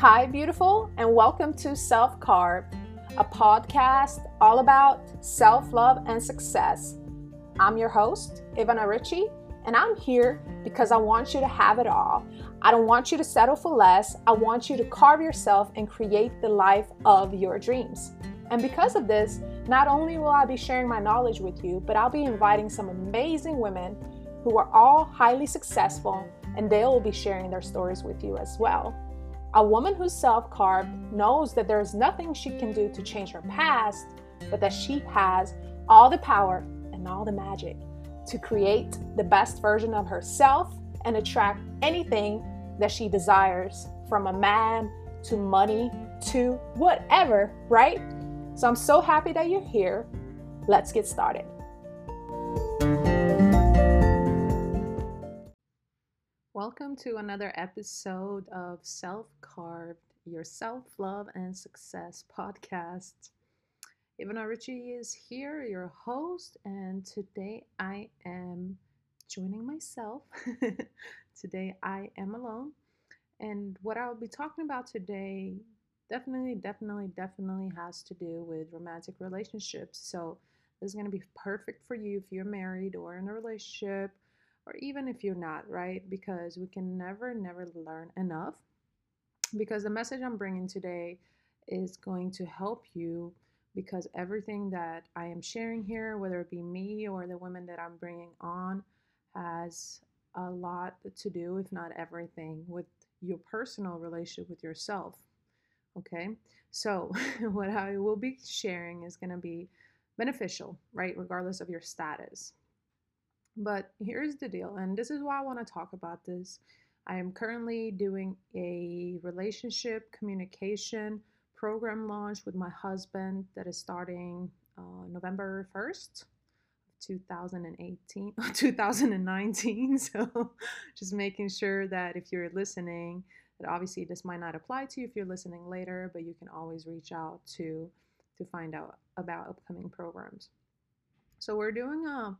Hi, beautiful, and welcome to Self-Carve, a podcast all about self-love and success. I'm your host, Ivana Ritchie, and I'm here because I want you to have it all. I don't want you to settle for less. I want you to carve yourself and create the life of your dreams. And because of this, not only will I be sharing my knowledge with you, but I'll be inviting some amazing women who are all highly successful, and they will be sharing their stories with you as well. A woman who's self-carved knows that there is nothing she can do to change her past, but that she has all the power and all the magic to create the best version of herself and attract anything that she desires, from a man to money to whatever, right? So I'm so happy that you're here. Let's get started. Welcome to another episode of Self-Carve, your self-love and success podcast. Ivana Ritchie is here, your host, and today I am joining myself. Today I am alone, and what I'll be talking about today definitely has to do with romantic relationships. So this is going to be perfect for you if you're married or in a relationship, or even if you're not, right? Because we can never learn enough, because the message I'm bringing today is going to help you, because everything that I am sharing here, whether it be me or the women that I'm bringing on, has a lot to do, if not everything, with your personal relationship with yourself, okay? So what I will be sharing is going to be beneficial, right? Regardless of your status. But here's the deal, and this is why I want to talk about this. I am currently doing a relationship communication program launch with my husband that is starting November 1st, 2019. So just making sure that if you're listening, that obviously this might not apply to you if you're listening later, but you can always reach out to find out about upcoming programs. So we're doing a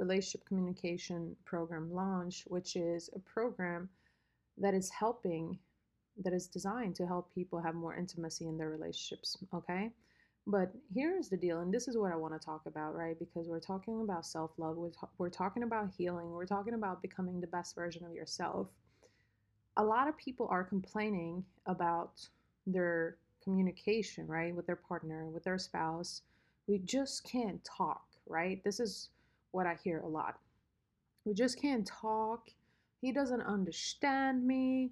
relationship communication program launch, which is a program that is designed to help people have more intimacy in their relationships, okay? But here's the deal, and this is what I want to talk about, right? Because we're talking about self-love, we're talking about healing, we're talking about becoming the best version of yourself. A lot of people are complaining about their communication, right? With their partner, with their spouse. We just can't talk, right? This is what I hear a lot. We just can't talk. He doesn't understand me.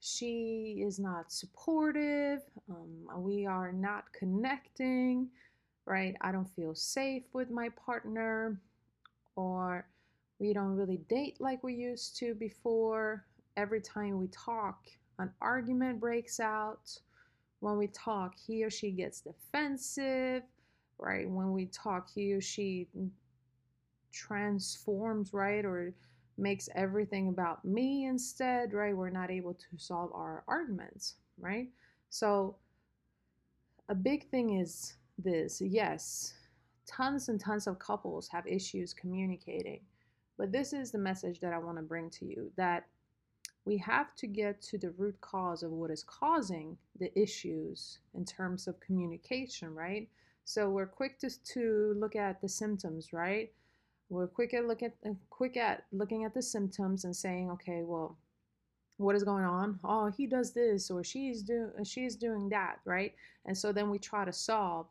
She is not supportive. We are not connecting, right? I don't feel safe with my partner, or we don't really date like we used to before. Every time we talk, an argument breaks out. When we talk, he or she gets defensive, right? When we talk, he or she transforms, right, or makes everything about me instead, right? We're not able to solve our arguments, right? So a big thing is this. Yes, tons and tons of couples have issues communicating, but this is the message that I want to bring to you, that we have to get to the root cause of what is causing the issues in terms of communication, right? So we're quick to look at the symptoms, right? We're quick at looking at the symptoms and saying, okay, well, what is going on? Oh, he does this, or she's doing that, right? And so then we try to solve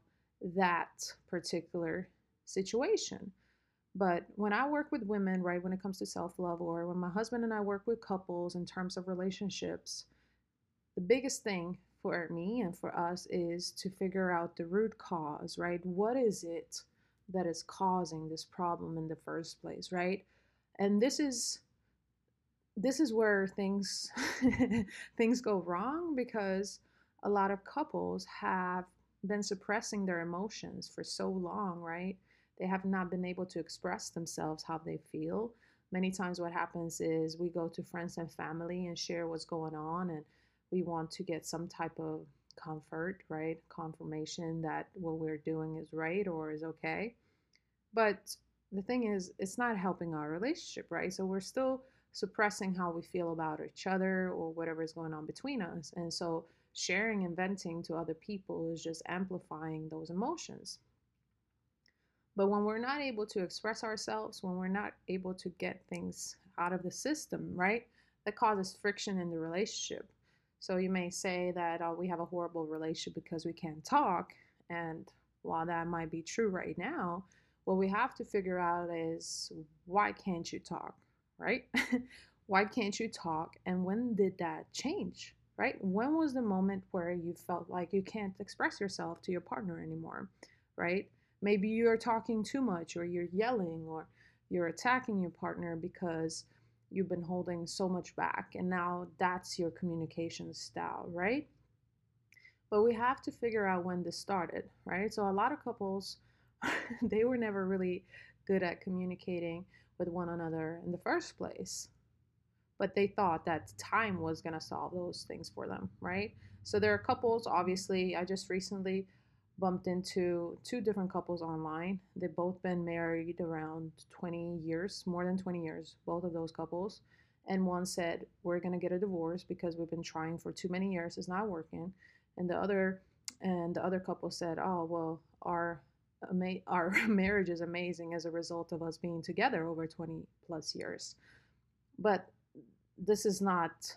that particular situation. But when I work with women, right, when it comes to self-love, or when my husband and I work with couples in terms of relationships, the biggest thing for me and for us is to figure out the root cause, right? What is it that is causing this problem in the first place, right? And this is where things go wrong, because a lot of couples have been suppressing their emotions for so long, right? They have not been able to express themselves how they feel. Many times what happens is we go to friends and family and share what's going on, and we want to get some type of comfort, right? Confirmation that what we're doing is right or is okay. But the thing is, it's not helping our relationship, right? So we're still suppressing how we feel about each other or whatever is going on between us. And so sharing and venting to other people is just amplifying those emotions. But when we're not able to express ourselves, when we're not able to get things out of the system, right, that causes friction in the relationship. So you may say that we have a horrible relationship because we can't talk. And while that might be true right now, what we have to figure out is, why can't you talk, right? Why can't you talk? And when did that change, right? When was the moment where you felt like you can't express yourself to your partner anymore, right? Maybe you're talking too much, or you're yelling, or you're attacking your partner because you've been holding so much back, and now that's your communication style, right? But we have to figure out when this started, right? So a lot of couples, they were never really good at communicating with one another in the first place, but they thought that time was going to solve those things for them, right? So there are couples, obviously, I just recently bumped into two different couples online. They've both been married around 20 years, more than 20 years, both of those couples. And one said, we're going to get a divorce because we've been trying for too many years. It's not working. And the other couple said, oh, well, our marriage is amazing as a result of us being together over 20 plus years. But this is not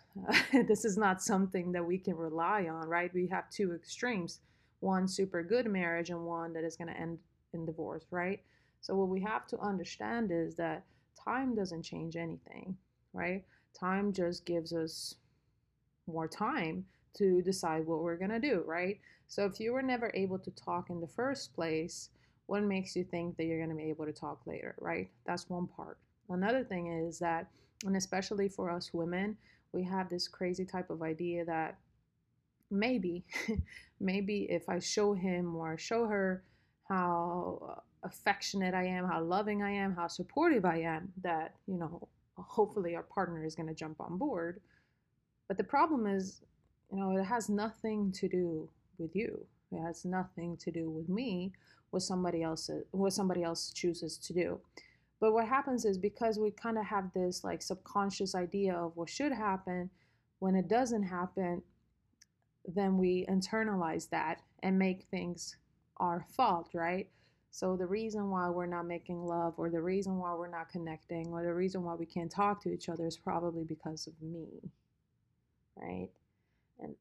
something that we can rely on, right? We have two extremes. One super good marriage and one that is going to end in divorce, right? So what we have to understand is that time doesn't change anything, right? Time just gives us more time to decide what we're going to do, right? So if you were never able to talk in the first place, what makes you think that you're going to be able to talk later, right? That's one part. Another thing is that, and especially for us women, we have this crazy type of idea that maybe if I show him or show her how affectionate I am, how loving I am, how supportive I am, that, you know, hopefully our partner is going to jump on board. But the problem is, you know, it has nothing to do with you. It has nothing to do with me, what somebody else chooses to do. But what happens is, because we kind of have this like subconscious idea of what should happen, when it doesn't happen, then we internalize that and make things our fault, right? So the reason why we're not making love, or the reason why we're not connecting, or the reason why we can't talk to each other is probably because of me, right? And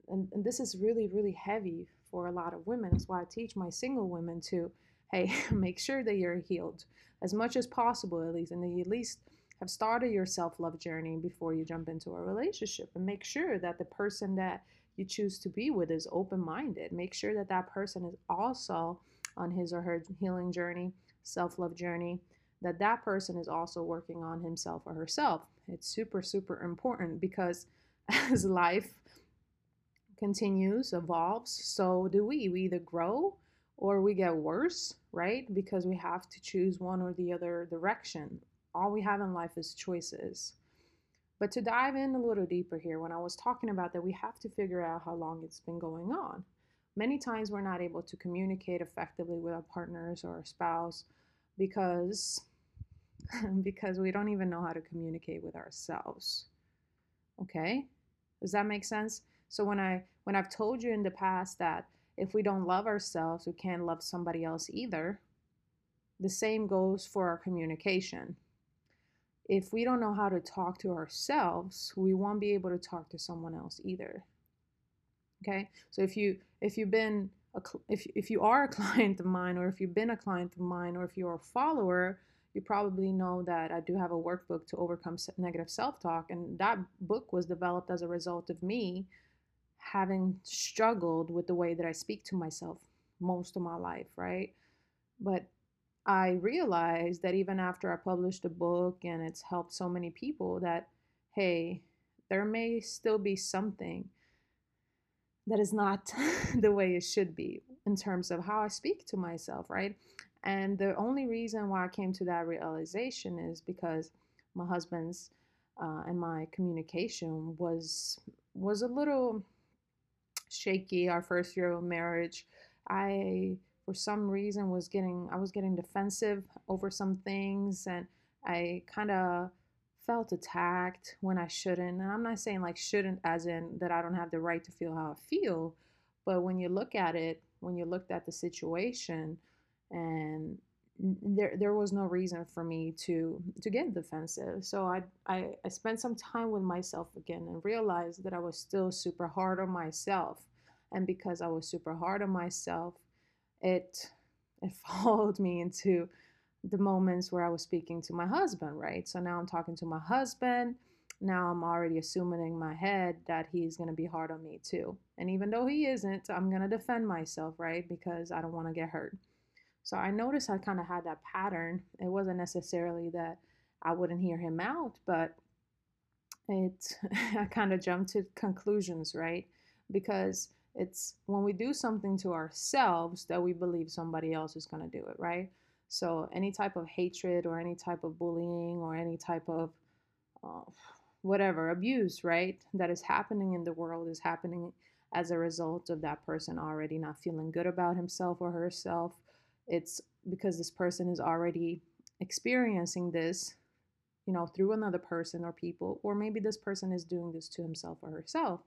this is really, really heavy for a lot of women. That's why I teach my single women to, hey, make sure that you're healed as much as possible, at least, and that you at least have started your self-love journey before you jump into a relationship, and make sure that the person that you choose to be with is open-minded. Make sure that that person is also on his or her healing journey, self-love journey, that that person is also working on himself or herself. It's super, super important, because as life continues, evolves, so do we. We either grow or we get worse, right? Because we have to choose one or the other direction. All we have in life is choices. But to dive in a little deeper here, when I was talking about that, we have to figure out how long it's been going on. Many times we're not able to communicate effectively with our partners or our spouse because we don't even know how to communicate with ourselves. Okay? Does that make sense? So when I've told you in the past that if we don't love ourselves, we can't love somebody else either, the same goes for our communication. If we don't know how to talk to ourselves, we won't be able to talk to someone else either. Okay? So if you are a client of mine, or if you've been a client of mine, or if you're a follower, you probably know that I do have a workbook to overcome negative self-talk, and that book was developed as a result of me having struggled with the way that I speak to myself most of my life, right? But I realized that even after I published a book and it's helped so many people, that, hey, there may still be something that is not the way it should be in terms of how I speak to myself, right? And the only reason why I came to that realization is because my husband's and my communication was a little shaky. Our first year of marriage, I was getting defensive over some things, and I kind of felt attacked when I shouldn't. And I'm not saying like shouldn't as in that I don't have the right to feel how I feel, but when you look at it, when you looked at the situation, and there was no reason for me to get defensive. So I spent some time with myself again and realized that I was still super hard on myself. And because I was super hard on myself, it followed me into the moments where I was speaking to my husband, right? So now I'm talking to my husband. Now I'm already assuming in my head that he's going to be hard on me too. And even though he isn't, I'm going to defend myself, right? Because I don't want to get hurt. So I noticed I kind of had that pattern. It wasn't necessarily that I wouldn't hear him out, but I kind of jumped to conclusions, right? Because it's when we do something to ourselves that we believe somebody else is going to do it, right? So any type of hatred or any type of bullying or any type of whatever abuse, right, that is happening in the world is happening as a result of that person already not feeling good about himself or herself. It's because this person is already experiencing this, you know, through another person or people, or maybe this person is doing this to himself or herself.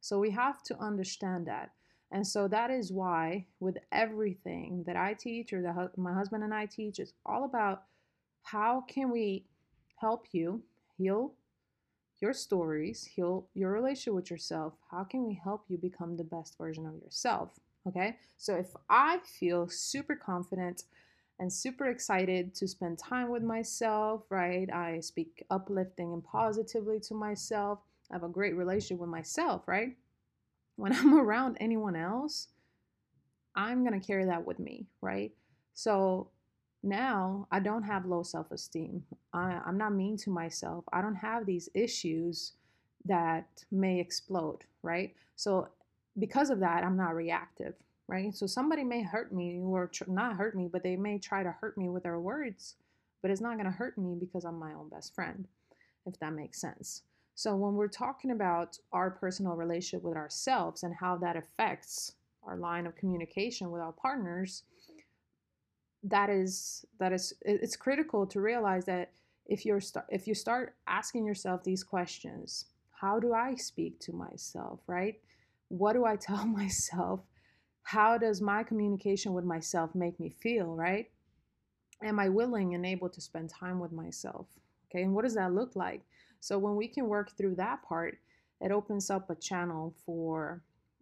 So we have to understand that. And so that is why with everything that I teach or that my husband and I teach, it's all about how can we help you heal your stories, heal your relationship with yourself. How can we help you become the best version of yourself? Okay, so if I feel super confident and super excited to spend time with myself, right? I speak uplifting and positively to myself. I have a great relationship with myself, right? When I'm around anyone else, I'm going to carry that with me, right? So now I don't have low self-esteem. I'm not mean to myself. I don't have these issues that may explode, right? So because of that, I'm not reactive, right? So somebody may hurt me or not hurt me, but they may try to hurt me with their words, but it's not going to hurt me because I'm my own best friend, if that makes sense. So when we're talking about our personal relationship with ourselves and how that affects our line of communication with our partners, it's critical to realize that if you start asking yourself these questions, how do I speak to myself, right? What do I tell myself? How does my communication with myself make me feel, right? Am I willing and able to spend time with myself? Okay, and what does that look like? So when we can work through that part, it opens up a channel for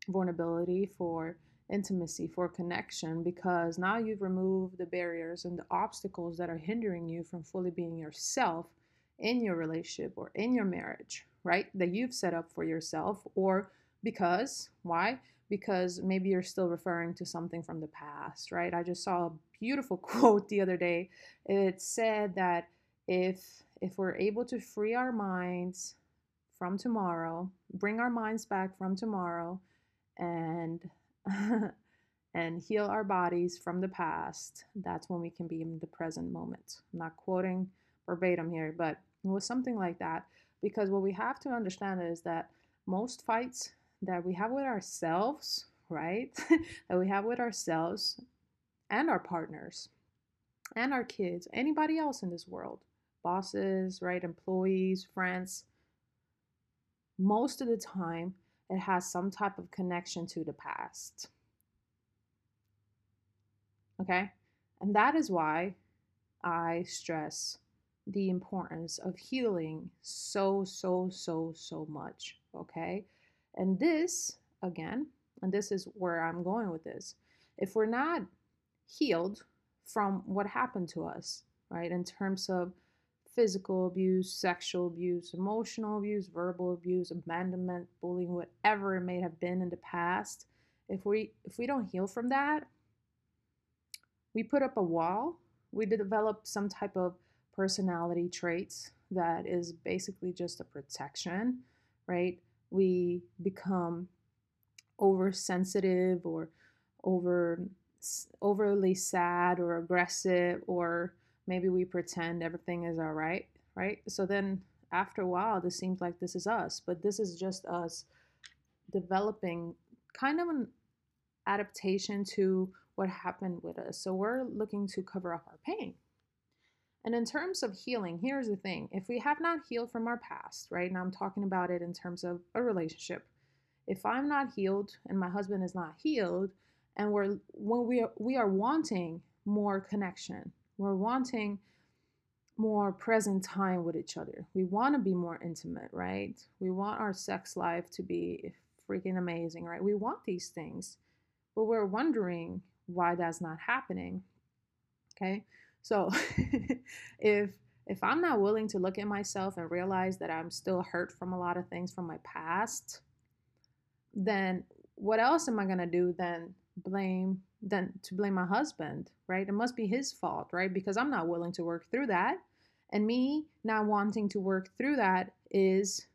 vulnerability, for intimacy, for connection, because now you've removed the barriers and the obstacles that are hindering you from fully being yourself in your relationship or in your marriage, right? That you've set up for yourself. Or because, why? Because maybe you're still referring to something from the past, right? I just saw a beautiful quote the other day. It said that if we're able to free our minds from tomorrow, bring our minds back from tomorrow, and heal our bodies from the past, that's when we can be in the present moment. I'm not quoting verbatim here, but it was something like that. Because what we have to understand is that most fights that we have with ourselves, right? that we have with ourselves and our partners and our kids, anybody else in this world, bosses, right? Employees, friends. Most of the time, it has some type of connection to the past. Okay? And that is why I stress the importance of healing so much. Okay? And this, again, and this is where I'm going with this. If we're not healed from what happened to us, right, in terms of physical abuse, sexual abuse, emotional abuse, verbal abuse, abandonment, bullying, whatever it may have been in the past, if we don't heal from that, we put up a wall, we develop some type of personality traits that is basically just a protection, right? We become oversensitive or overly sad or aggressive, or maybe we pretend everything is all right, right? So then after a while, this seems like this is us, but this is just us developing kind of an adaptation to what happened with us. So we're looking to cover up our pain. And in terms of healing, here's the thing. If we have not healed from our past, right? Now I'm talking about it in terms of a relationship. If I'm not healed and my husband is not healed, and we are wanting more connection, we're wanting more present time with each other. We want to be more intimate, right? We want our sex life to be freaking amazing, right? We want these things, but we're wondering why that's not happening. Okay? So if I'm not willing to look at myself and realize that I'm still hurt from a lot of things from my past, then what else am I going to do than to blame my husband, right? It must be his fault, right? Because I'm not willing to work through that. And me not wanting to work through that is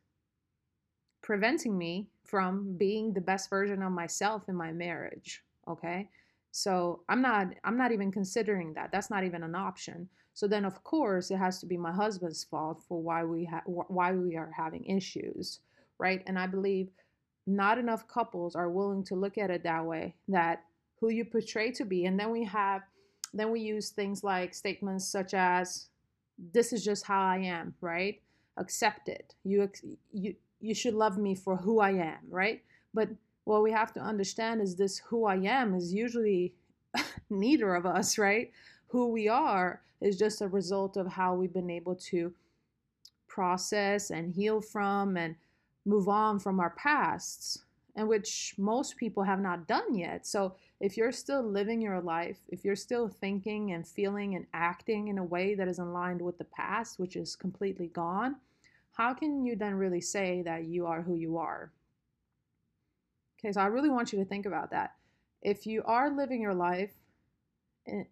preventing me from being the best version of myself in my marriage, okay? So I'm not even considering that. That's not even an option. So then, of course, it has to be my husband's fault for why we are having issues, right? And I believe not enough couples are willing to look at it that way, that who you portray to be. And then we use things like statements such as, this is just how I am, right? Accept it. You should love me for who I am, right? But what we have to understand is this who I am is usually neither of us, right? Who we are is just a result of how we've been able to process and heal from and move on from our pasts, and which most people have not done yet. So if you're still living your life, if you're still thinking and feeling and acting in a way that is aligned with the past, which is completely gone, how can you then really say that you are who you are? Okay, so I really want you to think about that. If you are living your life in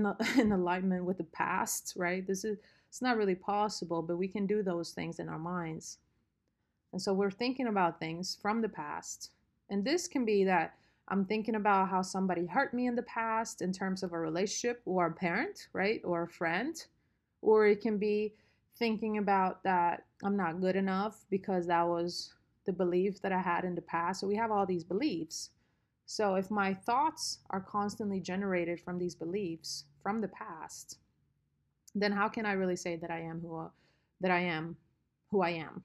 alignment with the past, right? It's not really possible, but we can do those things in our minds. And so we're thinking about things from the past. And this can be that I'm thinking about how somebody hurt me in the past in terms of a relationship or a parent, right? Or a friend. Or it can be thinking about that I'm not good enough because that was the belief that I had in the past. So we have all these beliefs. So if my thoughts are constantly generated from these beliefs from the past, then how can I really say that I am who I am?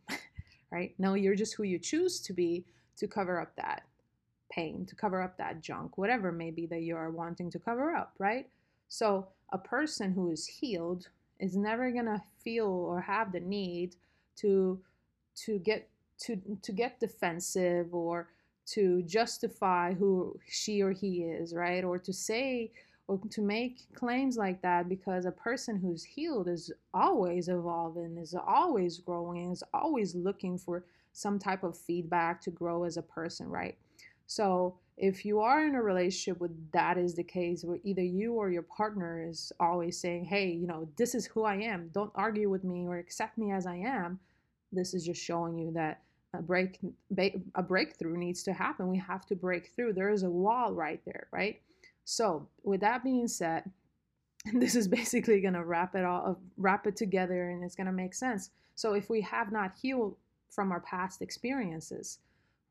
Right? No, you're just who you choose to be to cover up that pain, to cover up that junk, whatever maybe that you are wanting to cover up, right? So a person who is healed is never going to feel or have the need to get defensive or to justify who she or he is, right? Or to say or to make claims like that, because a person who's healed is always evolving, is always growing, is always looking for some type of feedback to grow as a person, right? So if you are in a relationship where that is the case, where either you or your partner is always saying, hey, you know, this is who I am, don't argue with me or accept me as I am, this is just showing you that a breakthrough needs to happen. We have to break through. There is a wall right there, right? So with that being said, and this is basically going to wrap it together, and it's going to make sense. So if we have not healed from our past experiences,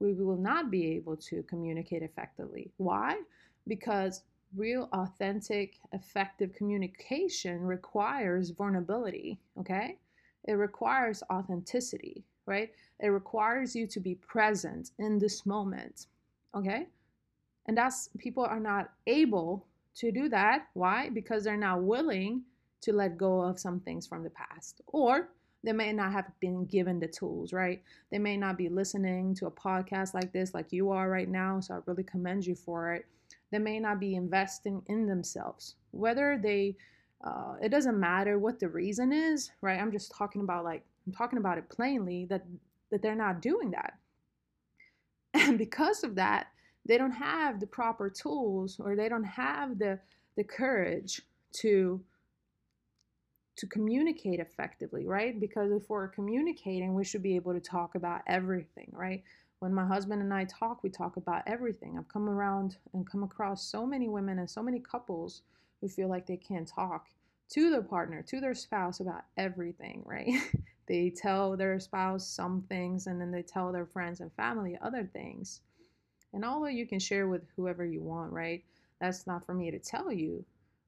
we will not be able to communicate effectively. Why? Because real, authentic, effective communication requires vulnerability, okay? It requires authenticity, right? It requires you to be present in this moment, okay? And people are not able to do that. Why? Because they're not willing to let go of some things from the past, or they may not have been given the tools, right? They may not be listening to a podcast like this, like you are right now. So I really commend you for it. They may not be investing in themselves, whether they, it doesn't matter what the reason is, right? I'm just talking about it plainly that they're not doing that. And because of that, they don't have the proper tools, or they don't have the courage to communicate effectively, right? Because if we're communicating, we should be able to talk about everything, right? When my husband and I talk, we talk about everything. I've come across so many women and so many couples who feel like they can't talk to their partner, to their spouse about everything, right? They tell their spouse some things, and then they tell their friends and family other things. And although you can share with whoever you want, right? That's not for me to tell you.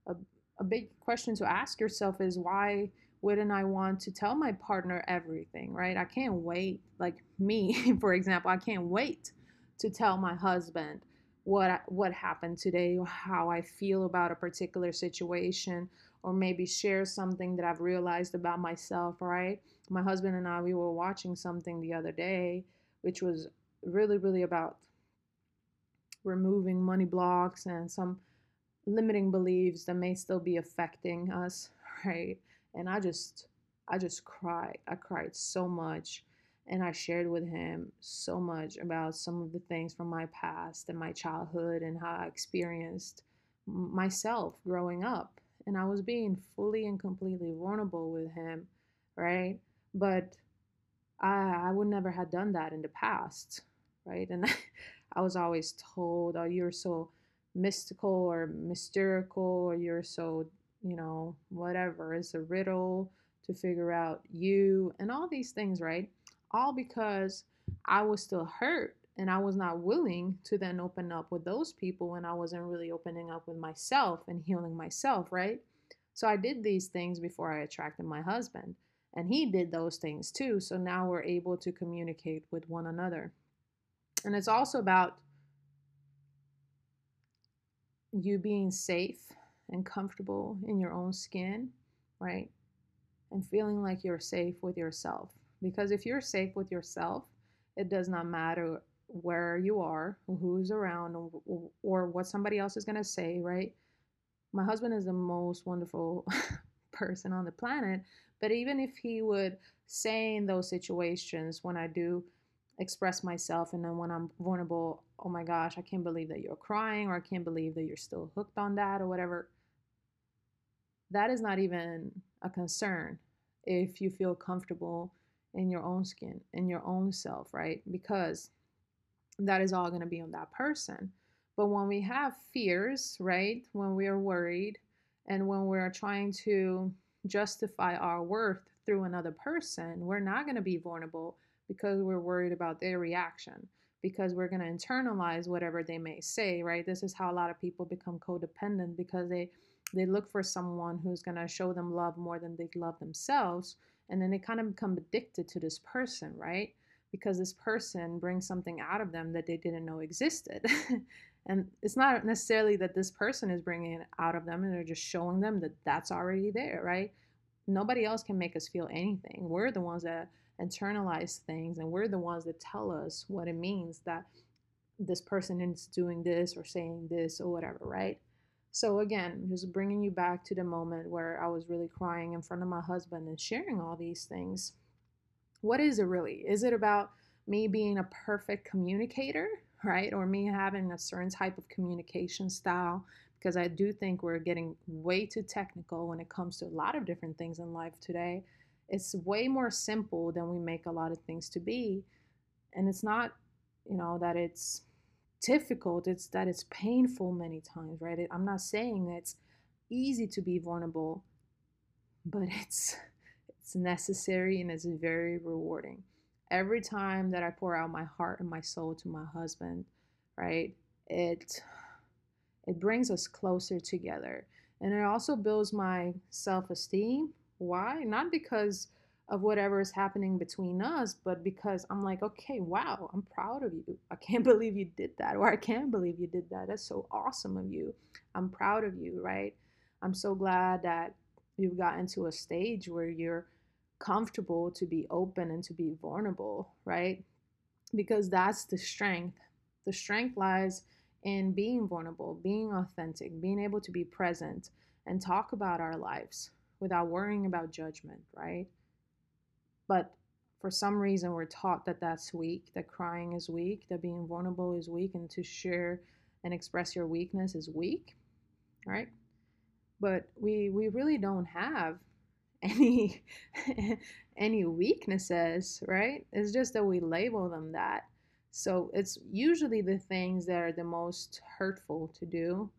A, a big question to ask yourself is, why wouldn't I want to tell my partner everything, right? I can't wait. Like me, for example, I can't wait to tell my husband what happened today, how I feel about a particular situation, or maybe share something that I've realized about myself, right? My husband and I, we were watching something the other day, which was really, really about removing money blocks and some limiting beliefs that may still be affecting us, right? And I just cried. I cried so much, and I shared with him so much about some of the things from my past and my childhood and how I experienced myself growing up. And I was being fully and completely vulnerable with him, right? But I would never have done that in the past, right? And I was always told, oh, you're so mystical or mysterical, or you're so, you know, whatever, it's a riddle to figure out you and all these things, right? All because I was still hurt and I was not willing to then open up with those people, and I wasn't really opening up with myself and healing myself, right? So I did these things before I attracted my husband, and he did those things too. So now we're able to communicate with one another. And it's also about you being safe and comfortable in your own skin, right? And feeling like you're safe with yourself. Because if you're safe with yourself, it does not matter where you are, who's around, or what somebody else is going to say, right? My husband is the most wonderful person on the planet, but even if he would say in those situations when I do express myself and then when I'm vulnerable, oh my gosh, I can't believe that you're crying, or I can't believe that you're still hooked on that, or whatever. That is not even a concern if you feel comfortable in your own skin, in your own self, right? Because that is all going to be on that person. But when we have fears, right? When we are worried and when we're trying to justify our worth through another person, we're not going to be vulnerable because we're worried about their reaction, because we're going to internalize whatever they may say, right? This is how a lot of people become codependent, because they look for someone who's going to show them love more than they love themselves. And then they kind of become addicted to this person, right? Because this person brings something out of them that they didn't know existed. And it's not necessarily that this person is bringing it out of them and they're just showing them that that's already there, right? Nobody else can make us feel anything. We're the ones that internalize things, and we're the ones that tell us what it means that this person is doing this or saying this or whatever, right? So again, just bringing you back to the moment where I was really crying in front of my husband and sharing all these things. What is it really? Is it about me being a perfect communicator, right? Or me having a certain type of communication style? Because I do think we're getting way too technical when it comes to a lot of different things in life today. It's way more simple than we make a lot of things to be. And it's not, you know, that it's difficult, it's that it's painful many times, right? I'm not saying it's easy to be vulnerable, but it's necessary and it's very rewarding. Every time that I pour out my heart and my soul to my husband, right, it brings us closer together, and it also builds my self-esteem. Why? Not because of whatever is happening between us, but because I'm like, okay, wow, I'm proud of you. I can't believe you did that, or I can't believe you did that. That's so awesome of you. I'm proud of you, right? I'm so glad that you've gotten to a stage where you're comfortable to be open and to be vulnerable, right? Because that's the strength. The strength lies in being vulnerable, being authentic, being able to be present and talk about our lives without worrying about judgment, right? But for some reason, we're taught that that's weak, that crying is weak, that being vulnerable is weak, and to share and express your weakness is weak, right? But we really don't have any any weaknesses, right? It's just that we label them that. So it's usually the things that are the most hurtful to do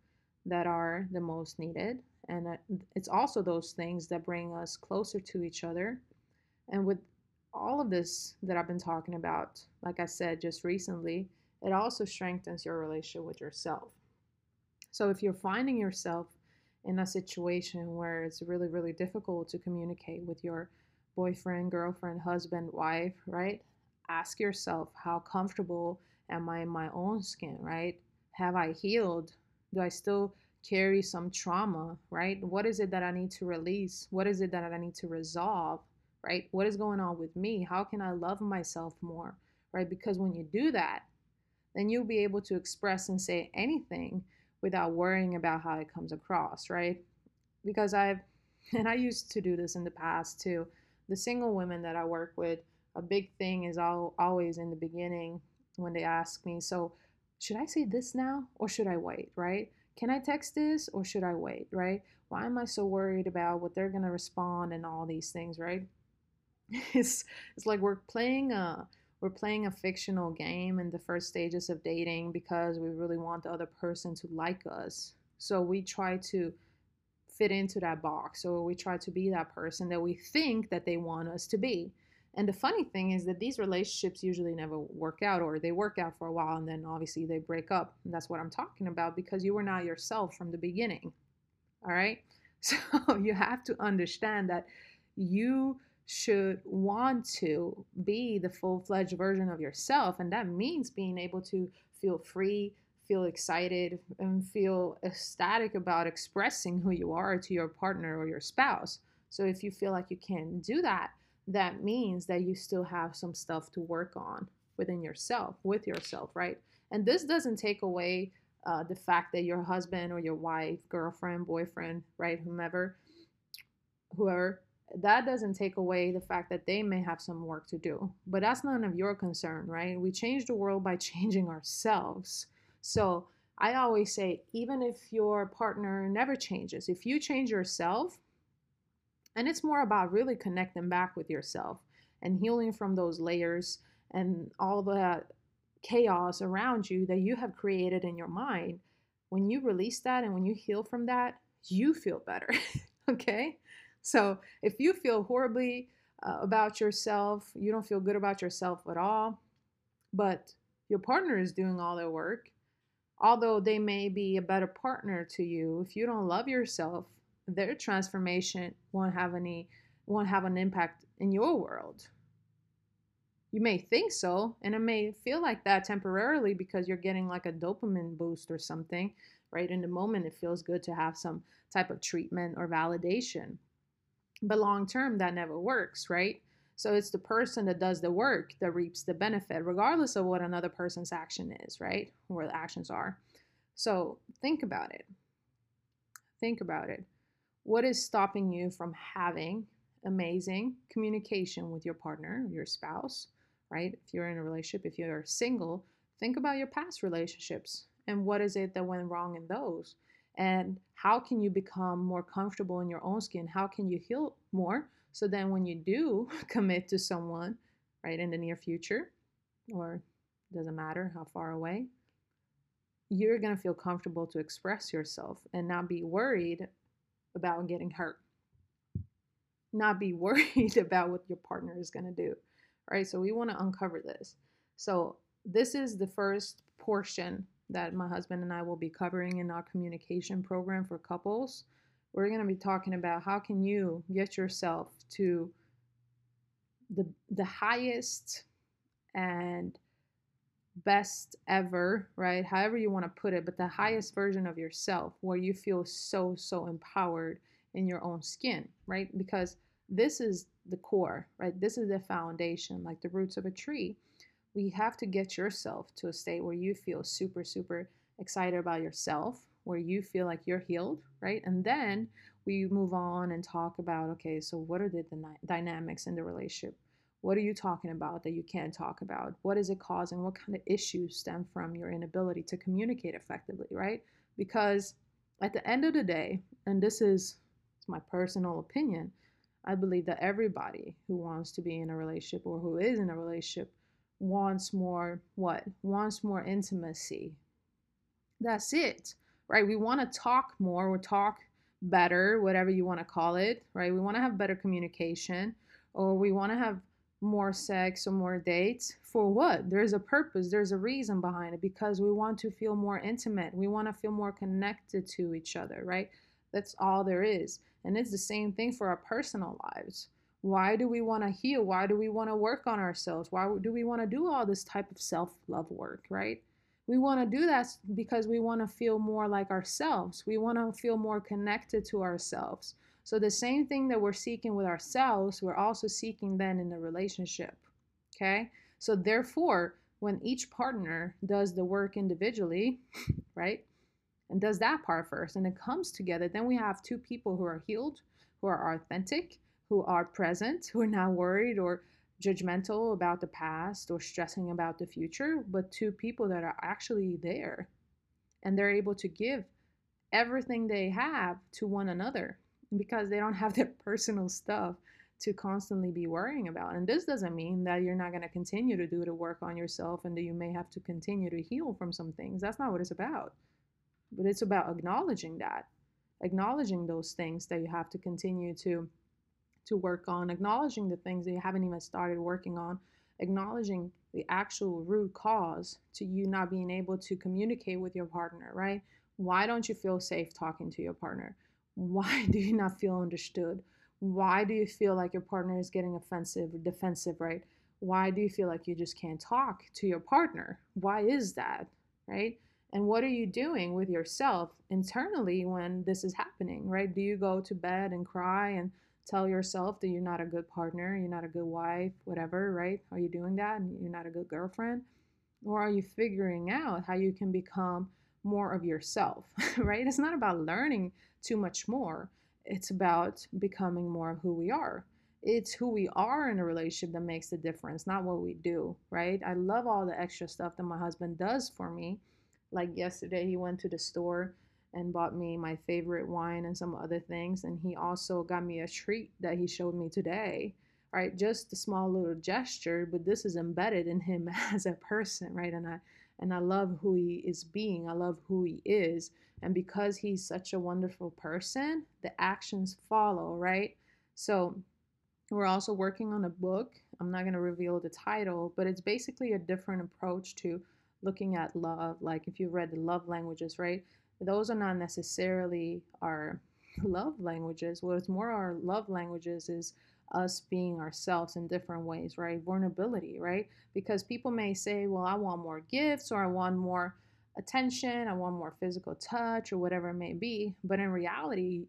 that are the most needed. And it's also those things that bring us closer to each other. And with all of this that I've been talking about, like I said just recently, it also strengthens your relationship with yourself. So if you're finding yourself in a situation where it's really, really difficult to communicate with your boyfriend, girlfriend, husband, wife, right? Ask yourself, how comfortable am I in my own skin, right? Have I healed? Do I still carry some trauma, right? What is it that I need to release? What is it that I need to resolve, right? What is going on with me? How can I love myself more, right? Because when you do that, then you'll be able to express and say anything without worrying about how it comes across, right? Because I used to do this in the past too. The single women that I work with, a big thing is always in the beginning when they ask me, so should I say this now or should I wait, right? Can I text this or should I wait, right? Why am I so worried about what they're going to respond and all these things, right? It's like we're playing a fictional game in the first stages of dating because we really want the other person to like us. So we try to fit into that box, or we try to be that person that we think that they want us to be. And the funny thing is that these relationships usually never work out, or they work out for a while and then obviously they break up. And that's what I'm talking about, because you were not yourself from the beginning. All right. So you have to understand that you should want to be the full-fledged version of yourself. And that means being able to feel free, feel excited, and feel ecstatic about expressing who you are to your partner or your spouse. So if you feel like you can't do that, that means that you still have some stuff to work on within yourself, with yourself, right? And this doesn't take away the fact that your husband or your wife, girlfriend, boyfriend, right, whoever, that doesn't take away the fact that they may have some work to do. But that's none of your concern, right? We change the world by changing ourselves. So I always say, even if your partner never changes, if you change yourself, and it's more about really connecting back with yourself and healing from those layers and all the chaos around you that you have created in your mind. When you release that and when you heal from that, you feel better, okay? So if you feel horribly about yourself, you don't feel good about yourself at all, but your partner is doing all their work, although they may be a better partner to you, if you don't love yourself, their transformation won't have an impact in your world. You may think so, and it may feel like that temporarily because you're getting like a dopamine boost or something, right? In the moment, it feels good to have some type of treatment or validation. But long term, that never works, right? So it's the person that does the work that reaps the benefit, regardless of what another person's action is, right? Or the actions are. So think about it. Think about it. What is stopping you from having amazing communication with your partner, your spouse, right? If you're in a relationship, if you're single, think about your past relationships and what is it that went wrong in those, and how can you become more comfortable in your own skin? How can you heal more? So then when you do commit to someone, right, in the near future, or doesn't matter how far away, you're going to feel comfortable to express yourself and not be worried about getting hurt, not be worried about what your partner is going to do, right? So we want to uncover this. So this is the first portion that my husband and I will be covering in our communication program for couples. We're going to be talking about how can you get yourself to the highest and best ever, right? However you want to put it, but the highest version of yourself where you feel so, so empowered in your own skin, right? Because this is the core, right? This is the foundation, like the roots of a tree. We have to get yourself to a state where you feel super, super excited about yourself, where you feel like you're healed, right? And then we move on and talk about, okay, so what are the dynamics in the relationship? What are you talking about that you can't talk about? What is it causing? What kind of issues stem from your inability to communicate effectively, right? Because at the end of the day, and this is my personal opinion, I believe that everybody who wants to be in a relationship or who is in a relationship wants more what? Wants more intimacy. That's it, right? We want to talk more or talk better, whatever you want to call it, right? We want to have better communication, or we want to have more sex or more dates. For what? There's a purpose, there's a reason behind it, because we want to feel more intimate, we want to feel more connected to each other, right? That's all there is. And it's the same thing for our personal lives. Why do we want to heal? Why do we want to work on ourselves? Why do we want to do all this type of self-love work, right? We want to do that because we want to feel more like ourselves. We want to feel more connected to ourselves. So the same thing that we're seeking with ourselves, we're also seeking then in the relationship, okay? So therefore, when each partner does the work individually, right, and does that part first, and it comes together, then we have two people who are healed, who are authentic, who are present, who are not worried or judgmental about the past or stressing about the future, but two people that are actually there, and they're able to give everything they have to one another, because they don't have their personal stuff to constantly be worrying about. And this doesn't mean that you're not going to continue to do the work on yourself and that you may have to continue to heal from some things. That's not what it's about. But it's about acknowledging that, acknowledging those things that you have to continue to work on, acknowledging the things that you haven't even started working on, acknowledging the actual root cause to you not being able to communicate with your partner, right? Why don't you feel safe talking to your partner? Why do you not feel understood? Why do you feel like your partner is getting offensive or defensive, right? Why do you feel like you just can't talk to your partner? Why is that, right? And what are you doing with yourself internally when this is happening, right? Do you go to bed and cry and tell yourself that you're not a good partner, you're not a good wife, whatever, right? Are you doing that and you're not a good girlfriend? Or are you figuring out how you can become more of yourself, right? It's not about learning too much more. It's about becoming more of who we are. It's who we are in a relationship that makes the difference, not what we do, right? I love all the extra stuff that my husband does for me. Like yesterday, he went to the store and bought me my favorite wine and some other things. And he also got me a treat that he showed me today, right? Just a small little gesture, but this is embedded in him as a person, right? And I love who he is being. I love who he is. And because he's such a wonderful person, the actions follow, right? So we're also working on a book. I'm not going to reveal the title, but it's basically a different approach to looking at love. Like if you've read the love languages, right? Those are not necessarily our love languages. What's more our love languages is us being ourselves in different ways, right? Vulnerability, right? Because people may say, well, I want more gifts, or I want more attention, I want more physical touch, or whatever it may be. But in reality,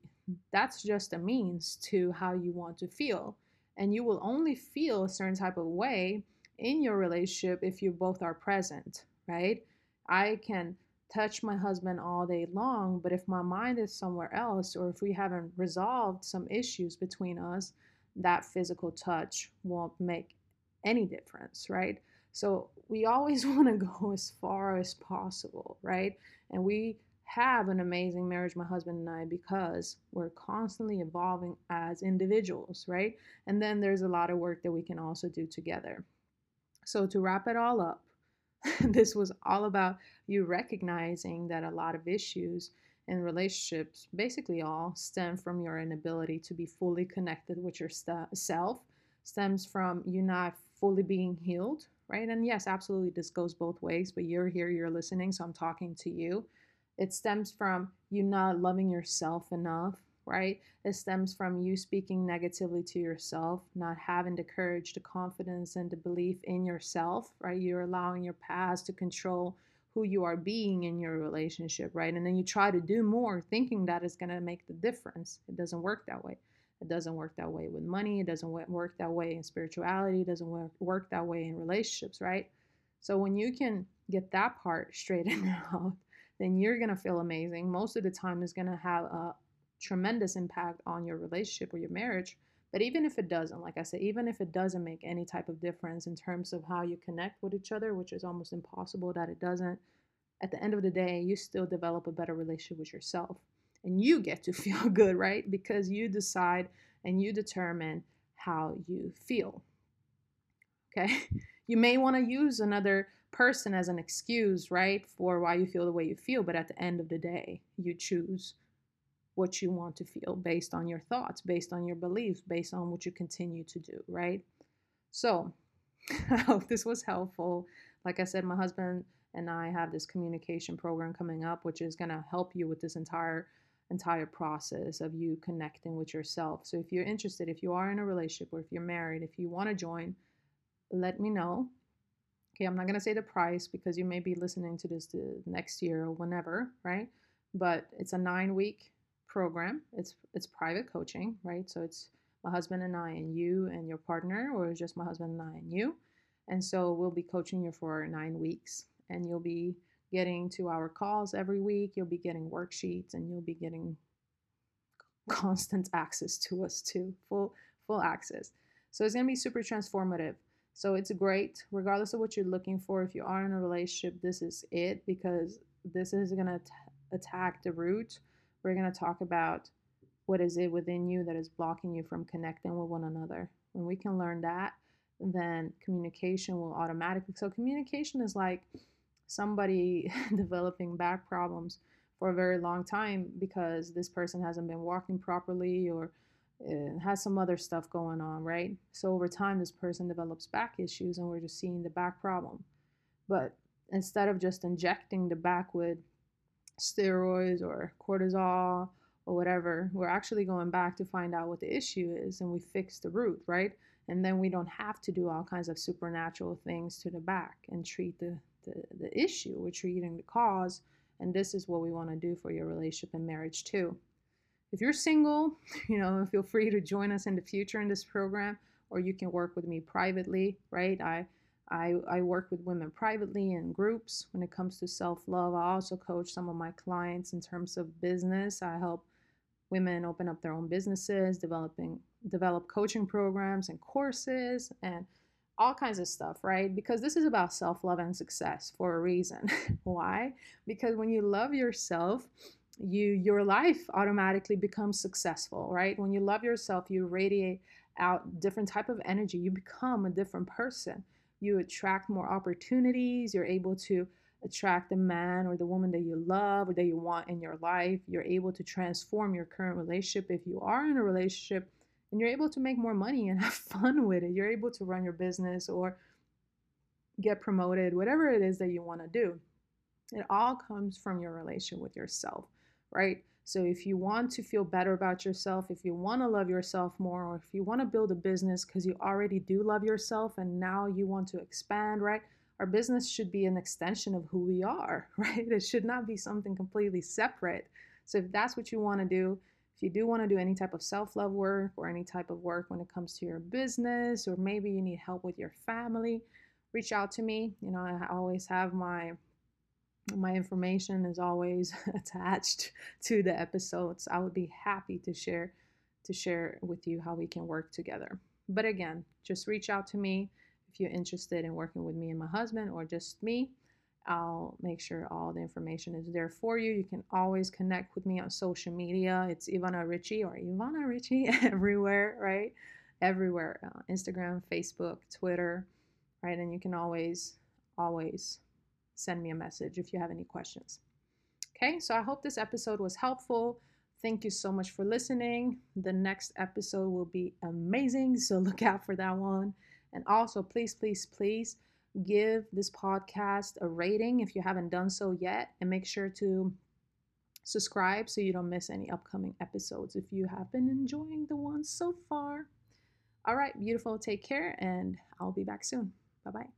that's just a means to how you want to feel. And you will only feel a certain type of way in your relationship if you both are present, right? I can touch my husband all day long, but if my mind is somewhere else, or if we haven't resolved some issues between us, that physical touch won't make any difference, right? So we always want to go as far as possible, right? And we have an amazing marriage, my husband and I, because we're constantly evolving as individuals, right? And then there's a lot of work that we can also do together. So to wrap it all up, this was all about you recognizing that a lot of issues in relationships, basically all, stem from your inability to be fully connected with yourself, stems from you not fully being healed, right? And yes, absolutely, this goes both ways, but you're here, you're listening, so I'm talking to you. It stems from you not loving yourself enough, right? It stems from you speaking negatively to yourself, not having the courage, the confidence, and the belief in yourself, right? You're allowing your past to control who you are being in your relationship, right? And then you try to do more thinking that is going to make the difference. It doesn't work that way. It doesn't work that way with money. It doesn't work that way in spirituality. It doesn't work that way in relationships, right? So when you can get that part straightened out, then you're going to feel amazing. Most of the time it's going to have a tremendous impact on your relationship or your marriage. But even if it doesn't, like I said, even if it doesn't make any type of difference in terms of how you connect with each other, which is almost impossible that it doesn't, at the end of the day, you still develop a better relationship with yourself. And you get to feel good, right? Because you decide and you determine how you feel. Okay? You may want to use another person as an excuse, right, for why you feel the way you feel. But at the end of the day, you choose what you want to feel based on your thoughts, based on your beliefs, based on what you continue to do, right? So I hope this was helpful. Like I said, my husband and I have this communication program coming up, which is going to help you with this entire entire process of you connecting with yourself. So if you're interested, if you are in a relationship or if you're married, if you want to join, let me know. Okay, I'm not going to say the price because you may be listening to this next year or whenever, right? But it's a 9-week program. It's private coaching, right? So it's my husband and I and you and your partner, or just my husband and I and you. And so we'll be coaching you for 9 weeks, and you'll be getting 2-hour calls every week. You'll be getting worksheets, and you'll be getting constant access to us too, full access. So it's going to be super transformative. So it's great, regardless of what you're looking for. If you are in a relationship, this is it, because this is going to attack the root. We're going to talk about what is it within you that is blocking you from connecting with one another. When we can learn that, then communication will automatically. So communication is like somebody developing back problems for a very long time because this person hasn't been walking properly or has some other stuff going on, right? So over time, this person develops back issues, and we're just seeing the back problem. But instead of just injecting the back with steroids or cortisol or whatever, we're actually going back to find out what the issue is, and we fix the root, right? And then we don't have to do all kinds of supernatural things to the back and treat the issue. We're treating the cause, and this is what we want to do for your relationship and marriage too. If you're single, you know, feel free to join us in the future in this program, or you can work with me privately, right? I work with women privately in groups when it comes to self-love. I also coach some of my clients in terms of business. I help women open up their own businesses, develop coaching programs and courses and all kinds of stuff, right? Because this is about self-love and success for a reason. Why? Because when you love yourself, your life automatically becomes successful, right? When you love yourself, you radiate out different type of energy. You become a different person. You attract more opportunities. You're able to attract the man or the woman that you love or that you want in your life. You're able to transform your current relationship if you are in a relationship, and you're able to make more money and have fun with it. You're able to run your business or get promoted, whatever it is that you want to do. It all comes from your relation with yourself, right? So if you want to feel better about yourself, if you want to love yourself more, or if you want to build a business because you already do love yourself and now you want to expand, right? Our business should be an extension of who we are, right? It should not be something completely separate. So if that's what you want to do, if you do want to do any type of self-love work or any type of work when it comes to your business, or maybe you need help with your family, reach out to me. You know, I always have my information is always attached to the episodes. I would be happy to share with you how we can work together. But again, just reach out to me if you're interested in working with me and my husband, or just me. I'll make sure all the information is there for you. You can always connect with me on social media. It's Ivana Ritchie, or Ivana Ritchie everywhere, right? Everywhere. Instagram, Facebook, Twitter, right? And you can always send me a message if you have any questions. Okay, so I hope this episode was helpful. Thank you so much for listening. The next episode will be amazing, so look out for that one. And also, please, please, please give this podcast a rating if you haven't done so yet, and make sure to subscribe so you don't miss any upcoming episodes if you have been enjoying the ones so far. All right, beautiful. Take care, and I'll be back soon. Bye-bye.